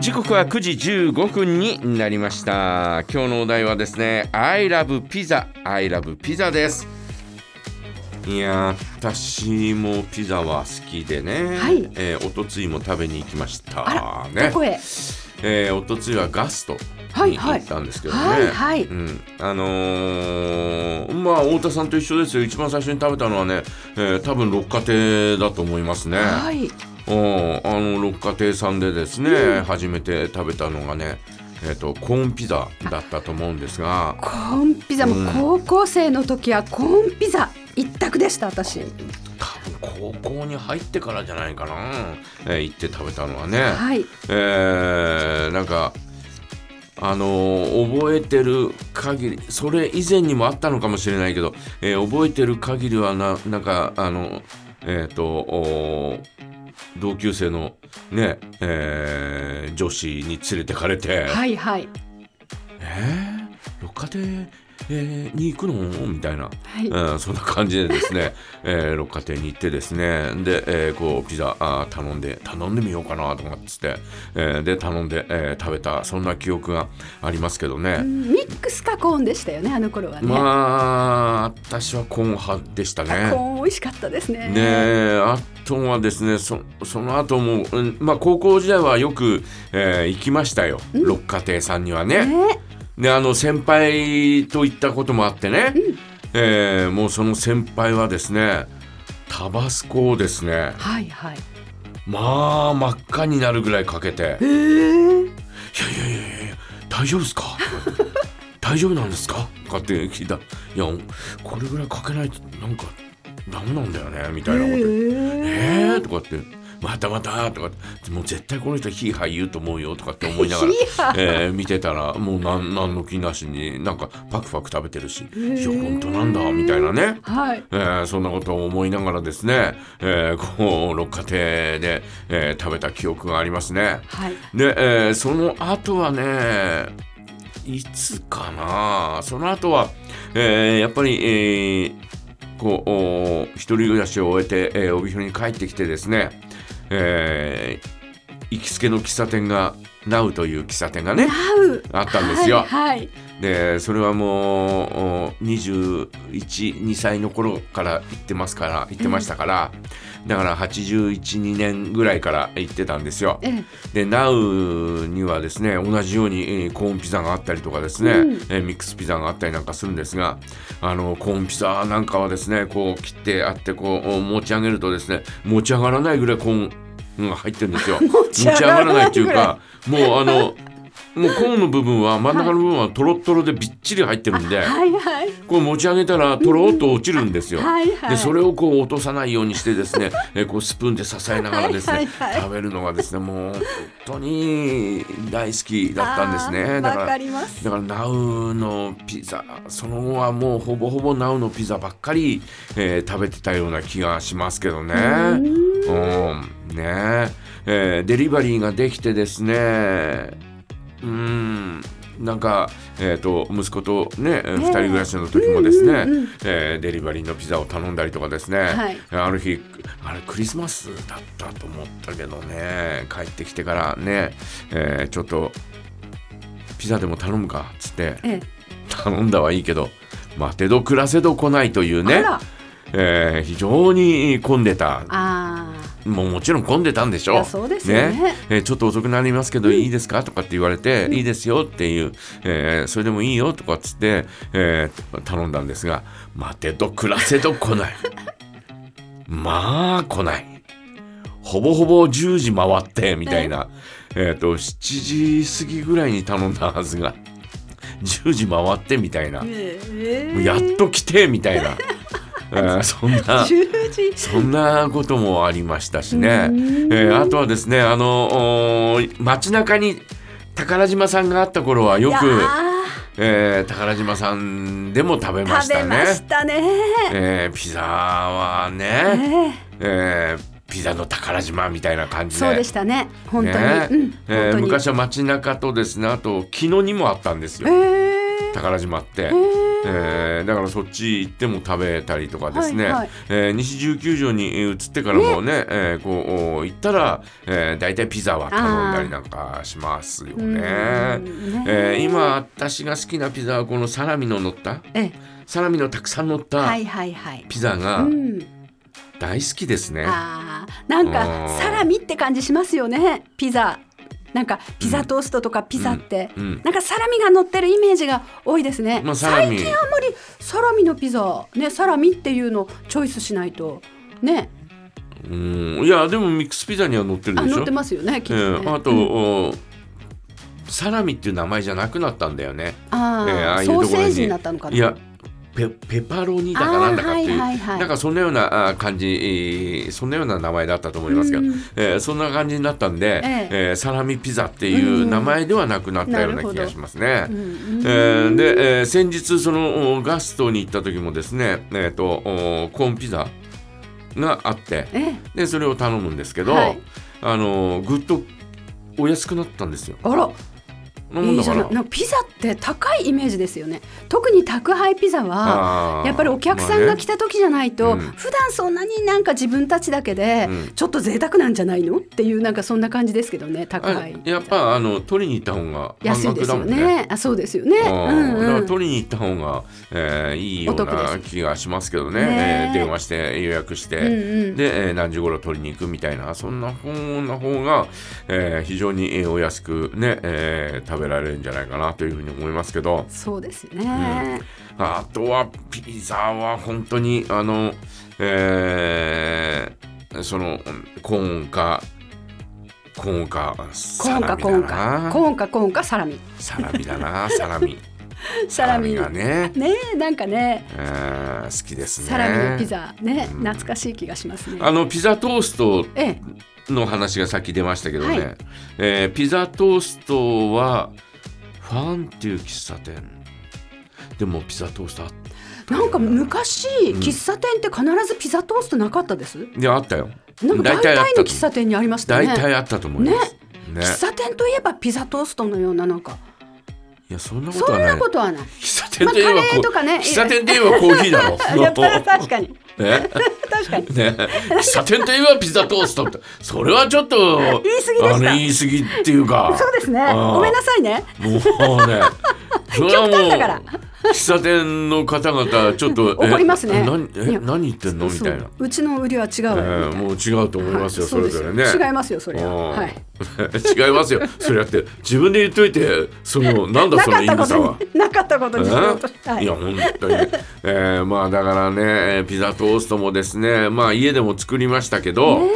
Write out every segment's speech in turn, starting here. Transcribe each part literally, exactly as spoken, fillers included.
時刻はくじじゅうごふんになりました。今日のお題はですね I love pizza I love pizza です。いや私もピザは好きでね、はい、えー、おとついも食べに行きました、ね、あらどこへ、えー、おとついはガストに行ったんですけどね、はいはい、うん、あのー、まあ太田さんと一緒ですよ。一番最初に食べたのはね、えー、多分六花亭だと思いますね、はい、おあの六花亭さんでですね、うん、初めて食べたのがね、えー、とコーンピザだったと思うんですが、コーンピザも高校生の時はコーンピザ一択でした。私多分高校に入ってからじゃないかな、えー、行って食べたのはね、はい、えー、なんかあのー、覚えてる限り、それ以前にもあったのかもしれないけど、えー、覚えてる限りは な, なんかあのえっ、ー、と同級生のね、えー、女子に連れてかれて、はいはい、えー、六花亭、えー、に行くのみたいな、はい、うん、そんな感じでですね、えー、六花亭に行ってですね、で、えー、こうピザあ頼んで頼んでみようかなとかっつって、えー、で頼んで、えー、食べた、そんな記憶がありますけどね。ミックスかコーンでしたよね、あの頃はね。まあ私はコーン派でしたね。コーン美味しかったですね。ね、あとはですね そ, その後も、うん、まあ高校時代はよく、えー、行きましたよ、六花亭さんにはね、えーであの先輩と行ったこともあってね、うん、えー、もうその先輩はですねタバスコをですね、はいはい、まあ真っ赤になるぐらいかけて、えー、いやいやいやいや大丈夫ですか大丈夫なんですかとかって聞いた。いやこれぐらいかけないとなんかダメなんだよねみたいなこと、えー、えー、とかってまたまたとかもう絶対この人ヒーハー言うと思うよとかって思いながら、えー、見てたらもう 何, 何の気なしになんかパクパク食べてるし、いや本当なんだみたいなね、はい、えー、そんなことを思いながらですね、えー、こう六花亭で、えー、食べた記憶がありますね、はい、で、えー、その後はねいつかな、その後は、えー、やっぱり、えー、こう一人暮らしを終えて、えー、帯広に帰ってきてですね、えー、行きつけの喫茶店がナウという喫茶店がねあったんですよ、はいはい、でそれはもうにじゅういち、にさいの頃から行ってますから行ってましたから、うん、だからはちじゅういち、にねんぐらいから行ってたんですよ、うん、でナウにはですね同じようにコーンピザがあったりとかですね、うん、ミックスピザがあったりなんかするんですが、あのコーンピザなんかはですねこう切ってあってこう持ち上げるとですね持ち上がらないぐらいコーン入ってるんですよ。持ち上がらないというかもうあのもうコーンの部分は真ん中の部分はトロットロでびっちり入ってるんで、はいはい、こう持ち上げたらトロッと落ちるんですよ、はいはい、でそれをこう落とさないようにしてですねえこうスプーンで支えながらですね、はいはいはい、食べるのがですねもう本当に大好きだったんですね。だから、 だからナウのピザその後はもうほぼほぼナウのピザばっかり、えー、食べてたような気がしますけどね。うん、ねえー、デリバリーができてですね、うーん、なんか、えー、と息子とねふたり暮らしの時もですね、うんうんうん、えー、デリバリーのピザを頼んだりとかですね、はい、ある日あれクリスマスだったと思ったけどね帰ってきてからね、えー、ちょっとピザでも頼むかっつって、ええ、頼んだはいいけど待てど暮らせど来ないというね、えー、非常に混んでた。あもうもちろん混んでたんでしょう。そうですね、ね、えー、ちょっと遅くなりますけどいいですかとかって言われて、うん、いいですよっていう、えー、それでもいいよとかっつって、えー、頼んだんですが待てど暮らせど来ないまあ来ない、ほぼほぼじゅうじ回ってみたいな、えー、としちじ過ぎぐらいに頼んだはずがじゅうじ回ってみたいな、えー、もうやっと来てみたいなそんなそんなこともありましたしね、えー、あとはですねあの街中に宝島さんがあった頃はよく、えー、宝島さんでも食べましたね。食べましたね、えー、ピザはね、えーえーピザの宝島みたいな感じで、そうでしたね本当に、ね、うん、えー、本当に昔は街中とですねあと木野にもあったんですよ、えー、宝島って、えーえー、だからそっち行っても食べたりとかですね、はいはい、えー、西十九条に移ってからも ね, ね、えー、こう行ったら、えー、大体ピザは頼んだりなんかしますよ ね, ね、えー、今私が好きなピザはこのサラミの乗ったえサラミのたくさん乗ったピザが大好きですね、はいはいはい、うん、あ、なんかサラミって感じしますよね、ピザなんかピザトーストとかピザって、うんうん、なんかサラミが乗ってるイメージが多いですね、まあ、最近あんまりサラミのピザ、ね、サラミっていうのをチョイスしないとね。うん、いやでもミックスピザには乗ってるでしょ。あ、乗ってますよね、きっとね、えー、あと、うん、サラミっていう名前じゃなくなったんだよね。あ、えー、ああいうところにソーセージになったのかな。いやペ, ペパロニだかなんだかっていう、はいはいはい、なんかそんなような感じ、そんなような名前だったと思いますけど、うん、えー、そんな感じになったんで、えええー、サラミピザっていう名前ではなくなったような気がしますね、うん、えー、で、えー、先日そのガストに行った時もですね、えー、とコーンピザがあって、ええ、でそれを頼むんですけど、はい、あのぐっとお安くなったんですよ。あら、いいじゃない。なんかピザって高いイメージですよね。特に宅配ピザはやっぱりお客さんが来た時じゃないと、まあね、うん、普段そんなになんか自分たちだけでちょっと贅沢なんじゃないのっていう、なんかそんな感じですけどね。宅配やっぱあの取りに行った方が半額だもんね。安いですよね。あ、そうですよね、うんうん、だから取りに行った方が、えー、いいような気がしますけど ね, ね、えー、電話して予約して、うんうん、で、えー、何時頃取りに行くみたいな、そんな方が、えー、非常にお安くね、えー食べられるんじゃないかなというふうに思いますけど。そうですね、うん、あとはピザは本当にあの、えー、そのコーンかコーンかサラミだな、コーンかコーンかサラミサラミだなサラミサラミが ね, ねなんかね、えー、好きですね、サラミのピザね、うん、懐かしい気がしますね。あのピザトーストの話がさっき出ましたけどね、はい、えー、ピザトーストはファンっていう喫茶店でもピザトーストあったなんか昔、うん、喫茶店って必ずピザトーストなかったです。いや、あったよ。なんか大体の喫茶店にありましたね。大体あったと思います、ねね、喫茶店といえばピザトーストのような、なんかいやそんなことはない。そんなことはない。喫茶店で言えば、まあ、カレーとかね、喫茶店で言えばコーヒーだろ。やっぱ確かに。ね、確かに、ね、喫茶店といえばピザトーストってそれはちょっと言い過ぎでした。あの言い過ぎっていうか。そうですね。ごめんなさいね。もうね。極端だから。喫茶店の方々ちょっと怒りますね。何言ってんのみたいな。うちの売りは違う、えー、もう違うと思いますよ、はい、それぞれね。違いますよそれは、はい、違いますよそれやって自分で言っといてそのなんだその言い草はなかったことにしようとした、はい、いや本当に、えー、まあだからねピザトーストもですね、まあ家でも作りましたけど、ね、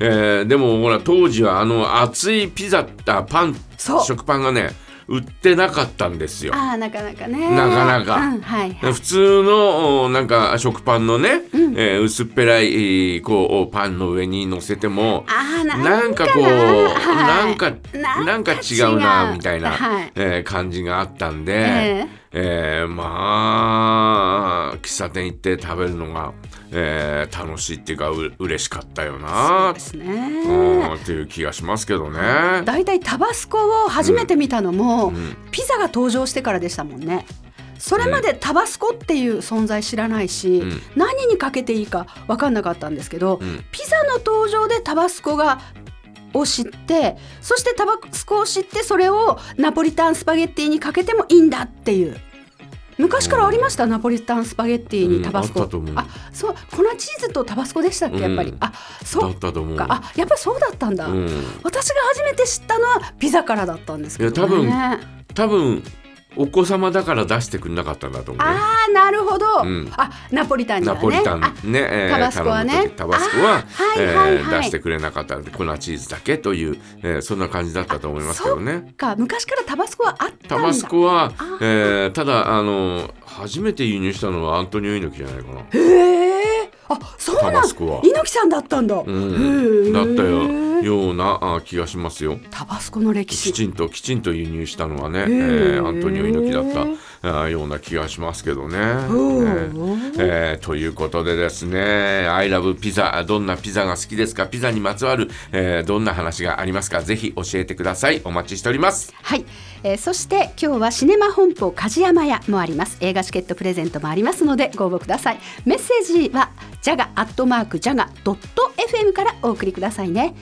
えー、でもほら当時はあの熱いピザあパン食パンがね売ってなかったんですよ。あ、なかなかね。なかなか、うん、はいはい、普通のなんか食パンのね、うん、えー、薄っぺらいこうパンの上に乗せても、あ、なんかこう、はい、なんかなんか違うなみたいな、はい、えー、感じがあったんで、えーえー、まあ喫茶店行って食べるのが、えー、楽しいっていうかう嬉しかったよな。そうですね、うん、っていう気がしますけどね。だいたいタバスコを初めて見たのも、うんうん、ピザが登場してからでしたもんね。それまでタバスコっていう存在知らないし、うん、何にかけていいか分かんなかったんですけど、うん、ピザの登場でタバスコがを知って、そしてタバスコを知って、それをナポリタンスパゲッティにかけてもいいんだっていう。昔からありました、うん、ナポリタンスパゲッティにタバスコ、うん、あったと思う。あ、そう、粉チーズとタバスコでしたっけ、うん、やっぱり。あ、そうだったと思う。あ、やっぱりそうだったんだ、うん、私が初めて知ったのはピザからだったんですけどね。いや多分多分お子様だから出してくれなかったんだと思う。ああ、なるほど、うん、あ、ナポリタンじゃね、ナポリタンね、えー、タバスコはね、タバスコは、はいはいはい、えー、出してくれなかったので粉チーズだけという、えー、そんな感じだったと思いますけどね。そっか、昔からタバスコはあったんだ。タバスコは、えー、ただあの初めて輸入したのはアントニオ猪木じゃないかな。へえ、あ、そうなん、タバスコは猪木さんだったんだ、うん、だったよような気がしますよ。タバスコの歴史きちんときちんと輸入したのはね、えー、アントニオ猪木だった。ような気がしますけどね、えーえー、ということでですね、アイラブピザ、どんなピザが好きですか、ピザにまつわる、えー、どんな話がありますか、ぜひ教えてください。お待ちしております。はい、えー、そして今日はシネマ本舗梶山屋もあります。映画チケットプレゼントもありますのでご応募ください。メッセージはジャガアットマークジャガドット エフエム からお送りくださいね。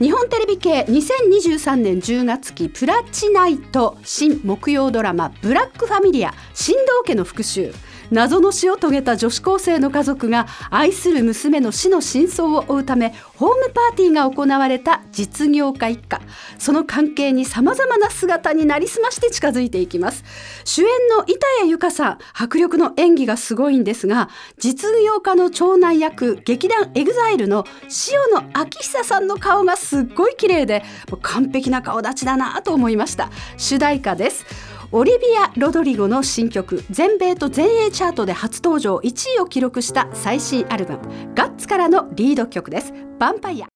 日本テレビ系にせんにじゅうさんねんじゅうがつきプラチナイト、新木曜ドラマブラックファミリア、新堂家の復讐、謎の死を遂げた女子高生の家族が愛する娘の死の真相を追うためホームパーティーが行われた実業家一家、その関係に様々な姿になりすまして近づいていきます。主演の板谷由香さん、迫力の演技がすごいんですが、実業家の長男役劇団エグザイルの塩野明久さんの顔がすっごい綺麗で、もう完璧な顔立ちだなと思いました。主題歌です。オリビア・ロドリゴの新曲、全米と全英チャートで初登場いちいを記録した最新アルバムガッツからのリード曲です。ヴァンパイア。